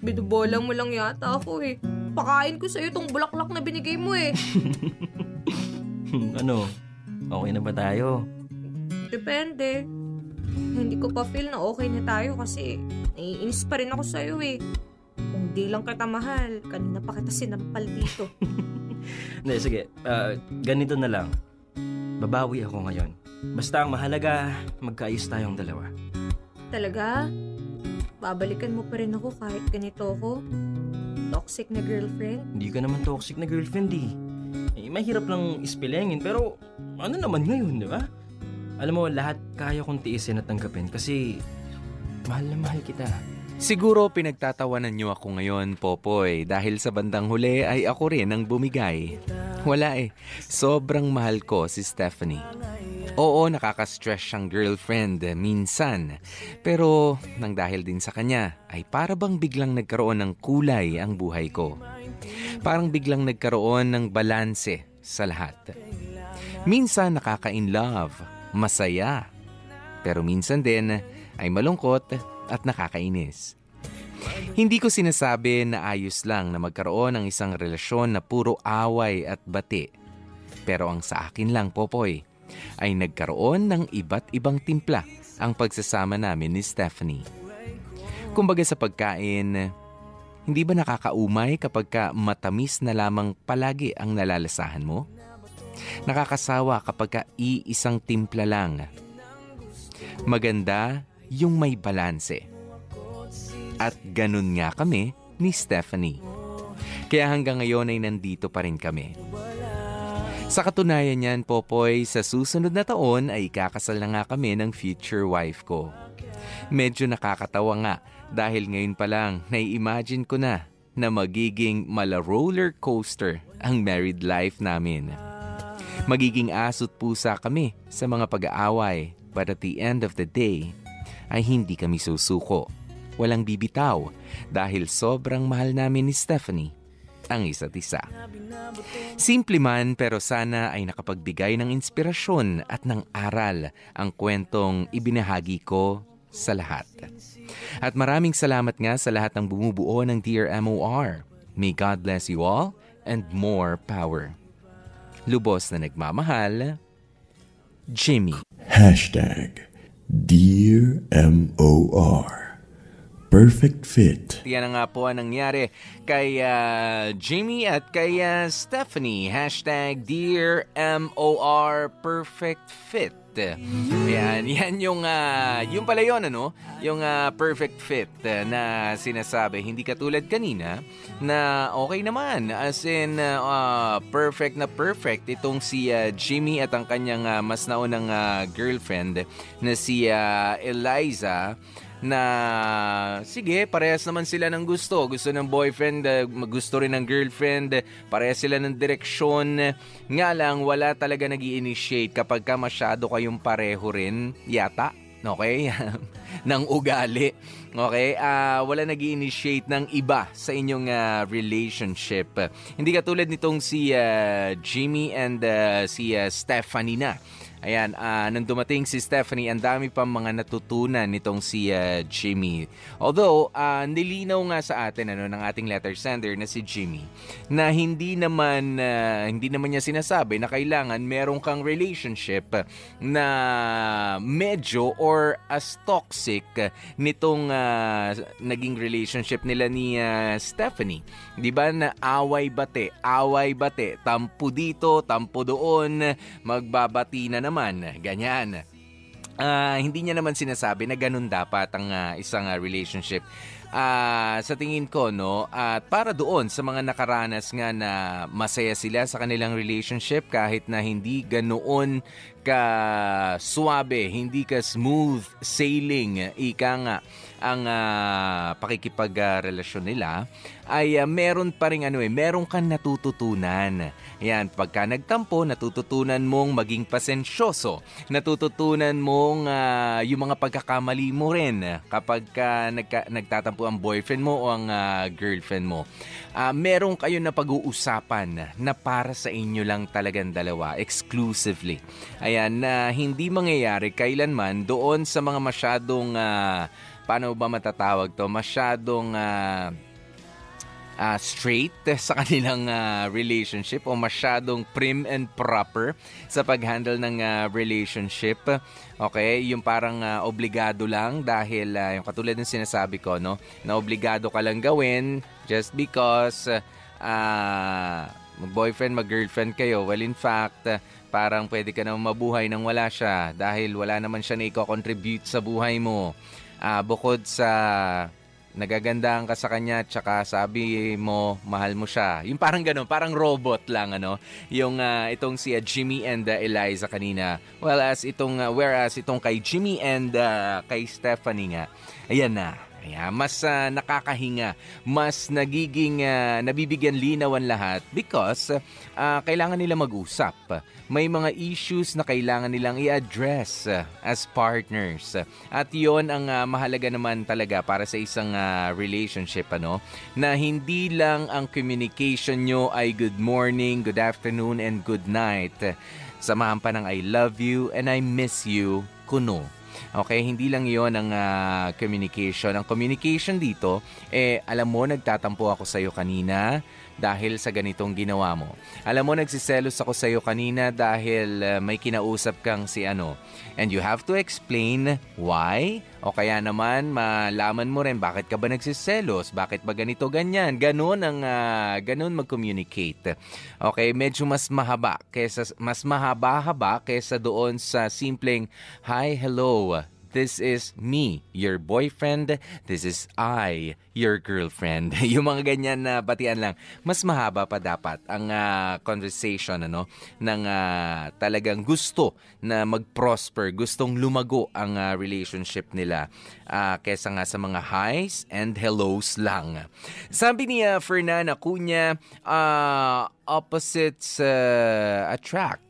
Binubolang mo lang yata ako, eh. Pakain ko sa'yo itong bulaklak na binigay mo eh. Ano? Okay na ba tayo? Depende. Hindi ko pa feel na okay na tayo kasi naiinis pa rin ako sa'yo eh. Kung di lang kita mahal, kanina pa kita sinampal dito. Hindi, sige. Uh, ganito na lang. Babawi ako ngayon. Basta ang mahalaga, magkaayos tayong dalawa. Talaga? Babalikan mo pa rin ako kahit ganito ako? Toxic na girlfriend? Hindi ka naman toxic na girlfriend eh. Eh mahirap lang ispilengin pero ano naman ngayon, di ba? Alam mo, lahat kaya kong tiisin at tanggapin kasi mahal na mahal kita. Siguro pinagtatawanan niyo ako ngayon, Popoy, dahil sa bandang huli ay ako rin ang bumigay. Wala eh, sobrang mahal ko si Stephanie. Oo, nakaka-stress siyang girlfriend eh, minsan. Pero nang dahil din sa kanya ay para bang biglang nagkaroon ng kulay ang buhay ko. Parang biglang nagkaroon ng balanse sa lahat. Minsan nakaka-in love, masaya. Pero minsan din ay malungkot at nakakainis. Hindi ko sinasabi na ayos lang na magkaroon ng isang relasyon na puro away at bati. Pero ang sa akin lang, Popoy, ay nagkaroon ng iba't ibang timpla ang pagsasama namin ni Stephanie. Kumbaga sa pagkain, hindi ba nakakaumay kapag ka matamis na lamang palagi ang nalalasahan mo? Nakakasawa kapag ka iisang timpla lang. Maganda yung may balanse. At ganun nga kami ni Stephanie. Kaya hanggang ngayon ay nandito pa rin kami. Sa katunayan niyan, Popoy, sa susunod na taon ay ikakasal na nga kami ng future wife ko. Medyo nakakatawa nga dahil ngayon pa lang nai-imagine ko na na magiging mala roller coaster ang married life namin. Magiging aso't pusa kami sa mga pag-aaway, but at the end of the day ay hindi kami susuko. Walang bibitaw dahil sobrang mahal namin ni Stephanie ang isa't isa. Simple man pero sana ay nakapagbigay ng inspirasyon at ng aral ang kwentong ibinahagi ko sa lahat. At maraming salamat nga sa lahat ng bumubuo ng Dear M O R. May God bless you all and more power. Lubos na nagmamahal, Jimmy. Hashtag Dear M O R. Perfect fit. Yan nga po ang nangyari kay uh, Jamie at kay uh, Stephanie. Hashtag Dear M O R Perfect Fit. Yan, yan yung, uh, yung pala yun, ano? Yung uh, perfect fit uh, na sinasabi. Hindi katulad kanina na okay naman. As in, uh, uh, perfect na perfect itong si uh, Jimmy at ang kanyang uh, mas naunang uh, girlfriend na si uh, Eliza. Na sige, parehas naman sila ng gusto. Gusto ng boyfriend, gusto rin ng girlfriend. Parehas sila ng direksyon. Nga lang, wala talaga nag-i-initiate kapag ka masyado kayong pareho rin. Yata, okay? Nang ugali. Okay, uh, wala nag-i-initiate ng iba sa inyong uh, relationship. Hindi katulad nitong si uh, Jimmy and uh, si uh, Stephanie na. Ayan, uh, nang dumating si Stephanie, ang dami pang mga natutunan nitong si uh, Jimmy. Although, uh, nilinaw nga sa atin ano, ng ating letter sender na si Jimmy na hindi naman, uh, hindi naman niya sinasabi na kailangan meron kang relationship na medyo or as toxic nitong uh, naging relationship nila ni uh, Stephanie. Di ba na away bate, away bate, tampo dito, tampo doon, magbabati na naman. naman, ganyan. Uh, hindi niya naman sinasabi na ganun dapat ang uh, isang uh, relationship. Uh, sa tingin ko, no, at uh, para doon sa mga nakaranas nga na masaya sila sa kanilang relationship kahit na hindi ganoon ka-swabe, hindi ka-smooth sailing, ika nga, ang uh, pakikipagrelasyon nila ay uh, meron pa ring ano eh, meron kang natututunan. Yan, pagka nagtampo, natututunan mong maging pasensyoso. Natututunan mong uh, yung mga pagkakamali mo rin kapag ka nagka, nagtatampo ang boyfriend mo o ang uh, girlfriend mo. Uh, meron kayo na pag-uusapan na para sa inyo lang talagang dalawa, exclusively. Ayan, na uh, hindi mangyayari kailanman doon sa mga masyadong uh, paano ba matatawag to? Masyadong uh, uh, straight sa kanilang uh, relationship o masyadong prim and proper sa pag-handle ng uh, relationship. Okay, yung parang uh, obligado lang dahil uh, yung katulad ng sinasabi ko, no? Na obligado ka lang gawin just because uh, mag-boyfriend, mag-girlfriend kayo. Well, in fact, uh, parang pwede ka naman mabuhay nang wala siya dahil wala naman siya na i-contribute sa buhay mo. Uh, bukod sa nagagandaan ka sa kanya tsaka sabi mo mahal mo siya. Yung parang gano'n, parang robot lang ano. Yung uh, itong si uh, Jimmy and uh, Eliza kanina. Well, as itong, uh, whereas itong kay Jimmy and uh, kay Stephanie nga. Ayan na. Kaya mas uh, nakakahinga, mas nagiging uh, nabibigyan linaw ang lahat because uh, kailangan nila mag-usap. May mga issues na kailangan nilang i-address uh, as partners. At yon ang uh, mahalaga naman talaga para sa isang uh, relationship, ano, na hindi lang ang communication nyo ay good morning, good afternoon, and good night. Samahan pa ng I love you and I miss you, kuno. Okay, hindi lang yon ang uh, communication. Ang communication dito, eh, alam mo, nagtatampo ako sa'yo kanina dahil sa ganitong ginawa mo. Alam mo, nagsiselos ako sa'yo kanina dahil uh, may kinausap kang si ano. And you have to explain why. O kaya naman, malaman mo rin bakit ka ba nagsiselos? Bakit ba ganito, ganyan? Ganun ang, uh, ganun mag-communicate. Okay, medyo mas mahaba kesa, mas mahaba-haba kesa doon sa simpleng, hi, hello, this is me, your boyfriend. This is I, your girlfriend. Yung mga ganyan na batian lang. Mas mahaba pa dapat ang uh, conversation, ano, ng uh, talagang gusto na mag-prosper, gustong lumago ang uh, relationship nila uh, kesa nga sa mga highs and hellos lang. Sabi ni uh, Fernan, ako niya, uh, opposites uh, attract.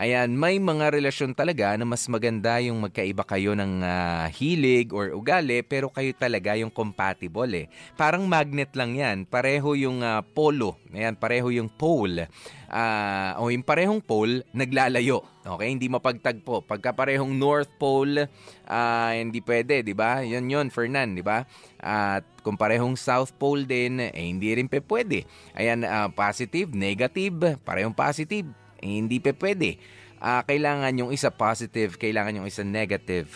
Ayan, may mga relasyon talaga na mas maganda yung magkaiba kayo ng uh, hilig or ugali pero kayo talaga yung compatible eh. Parang magnet lang yan. Pareho yung uh, polo. Ayan, pareho yung pole. Uh, o yung parehong pole, naglalayo. Okay, hindi mapagtagpo. Pagka parehong North Pole, uh, hindi pwede, di ba? Yun yun, Fernan, di ba? At uh, kung parehong South Pole din, eh, hindi rin pe pwede. Ayan, uh, positive, negative, parehong positive, eh, hindi pe pwede. Uh, kailangan yung isa positive, kailangan yung isa negative.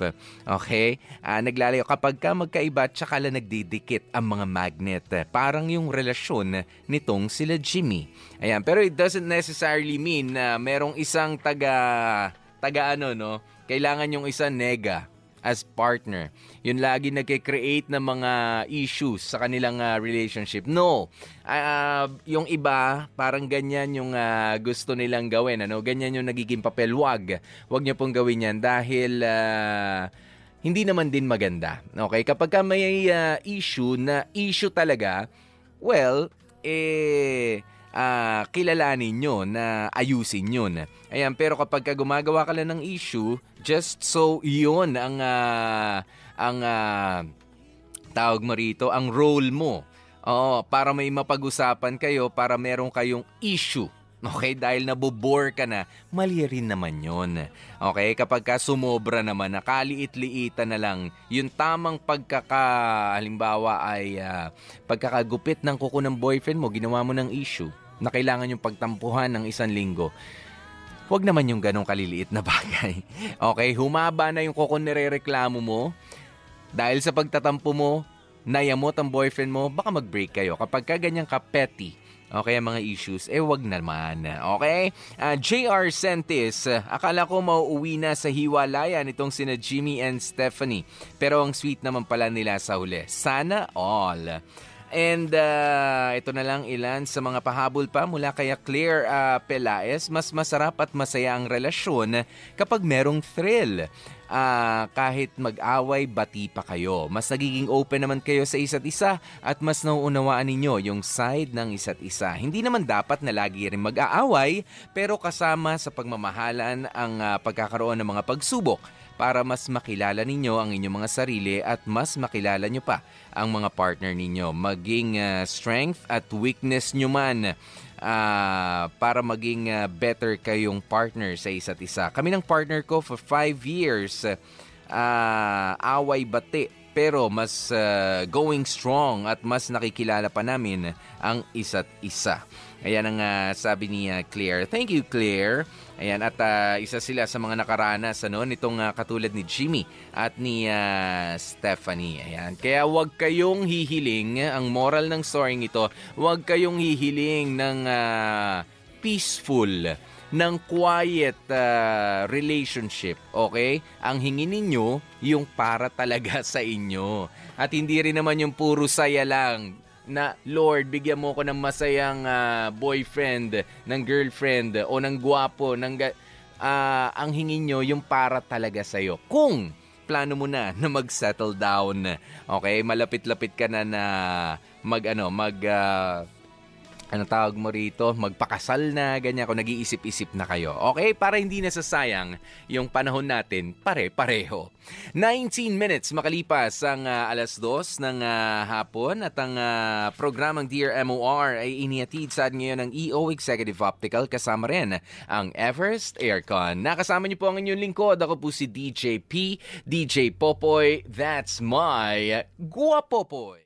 Okay? Uh, naglalayo. Kapag ka magkaiba, tsaka lang nagdidikit ang mga magnet. Parang yung relasyon nitong sila Jimmy. Ayan. Pero it doesn't necessarily mean na merong isang taga, taga ano, no? Kailangan yung isa nega as partner. Yun lagi nagkikreate ng mga issues sa kanilang uh, relationship. No. Uh, yung iba, parang ganyan yung uh, gusto nilang gawin. Ano? Ganyan yung nagiging papel. Wag. Wag niyo pong gawin yan dahil uh, hindi naman din maganda. Okay? Kapag ka may uh, issue na issue talaga, well, eh... Uh, kilalanin nyo na ayusin yun. Ayan, pero kapag gumagawa ka lang ng issue, just so yun ang, uh, ang uh, tawag mo rito, ang role mo. Oo, para may mapag-usapan kayo, para meron kayong issue. Okay, dahil nabobore ka na, mali rin naman yun. Okay, kapag ka sumobra naman, nakaliit-liitan na lang, yung tamang pagkaka, halimbawa ay uh, pagkakagupit ng kuko ng boyfriend mo, ginawa mo ng issue na kailangan yung pagtampuhan ng isang linggo. Huwag naman yung ganong kaliliit na bagay. Okay, humaba na yung kuko nire-reklamo mo dahil sa pagtatampo mo, nayamot ang boyfriend mo, baka mag-break kayo. Kapag ka ganyan ka petty, okay, mga issues, eh wag naman. Okay? Uh, J R Sentis, akala ko mauuwi na sa hiwalayan itong sina Jimmy and Stephanie. Pero ang sweet naman pala nila sa huli. Sana all. And uh, ito na lang ilan sa mga pahabol pa mula kaya Claire uh, Pelaez. Mas masarap at masaya ang relasyon kapag merong thrill. Uh, kahit mag-away, bati pa kayo. Mas nagiging open naman kayo sa isa't isa at mas nauunawaan ninyo yung side ng isa't isa. Hindi naman dapat na lagi rin mag-aaway pero kasama sa pagmamahalan ang uh, pagkakaroon ng mga pagsubok para mas makilala ninyo ang inyong mga sarili at mas makilala nyo pa ang mga partner ninyo. Maging uh, strength at weakness nyo man. Uh, para maging uh, better kayong partner sa isa't isa. Kami ng partner ko for five years, uh, away bati, pero mas uh, going strong at mas nakikilala pa namin ang isa't isa. Ayan ang uh, sabi ni uh, Claire. Thank you, Claire. Ayan, at uh, isa sila sa mga nakaranas, ano, nitong uh, katulad ni Jimmy at ni uh, Stephanie. Ayan, kaya huwag kayong hihiling, ang moral ng story ito, huwag kayong hihiling ng uh, peaceful, ng quiet uh, relationship, okay? Ang hingin ninyo, yung para talaga sa inyo. At hindi rin naman yung puro saya lang, na Lord, bigyan mo ko ng masayang uh, boyfriend, ng girlfriend, o ng gwapo, ng... Ga- uh, ang hingin nyo yung para talaga sa'yo. Kung plano mo na na mag-settle down. Okay, malapit-lapit ka na na mag ano, mag uh, ano tawag mo rito, magpakasal na, ganyan, kung nag-iisip-isip na kayo. Okay, para hindi nasasayang yung panahon natin, pare-pareho. nineteen minutes makalipas ang uh, alas dos ng uh, hapon at ang uh, programang Dear M O R ay inihatid sa atin ngayon ng E O Executive Optical kasama rin ang Everest Aircon. Nakasama niyo po ang inyong lingkod. Ako po si D J P, D J Popoy. That's my Guapopoy.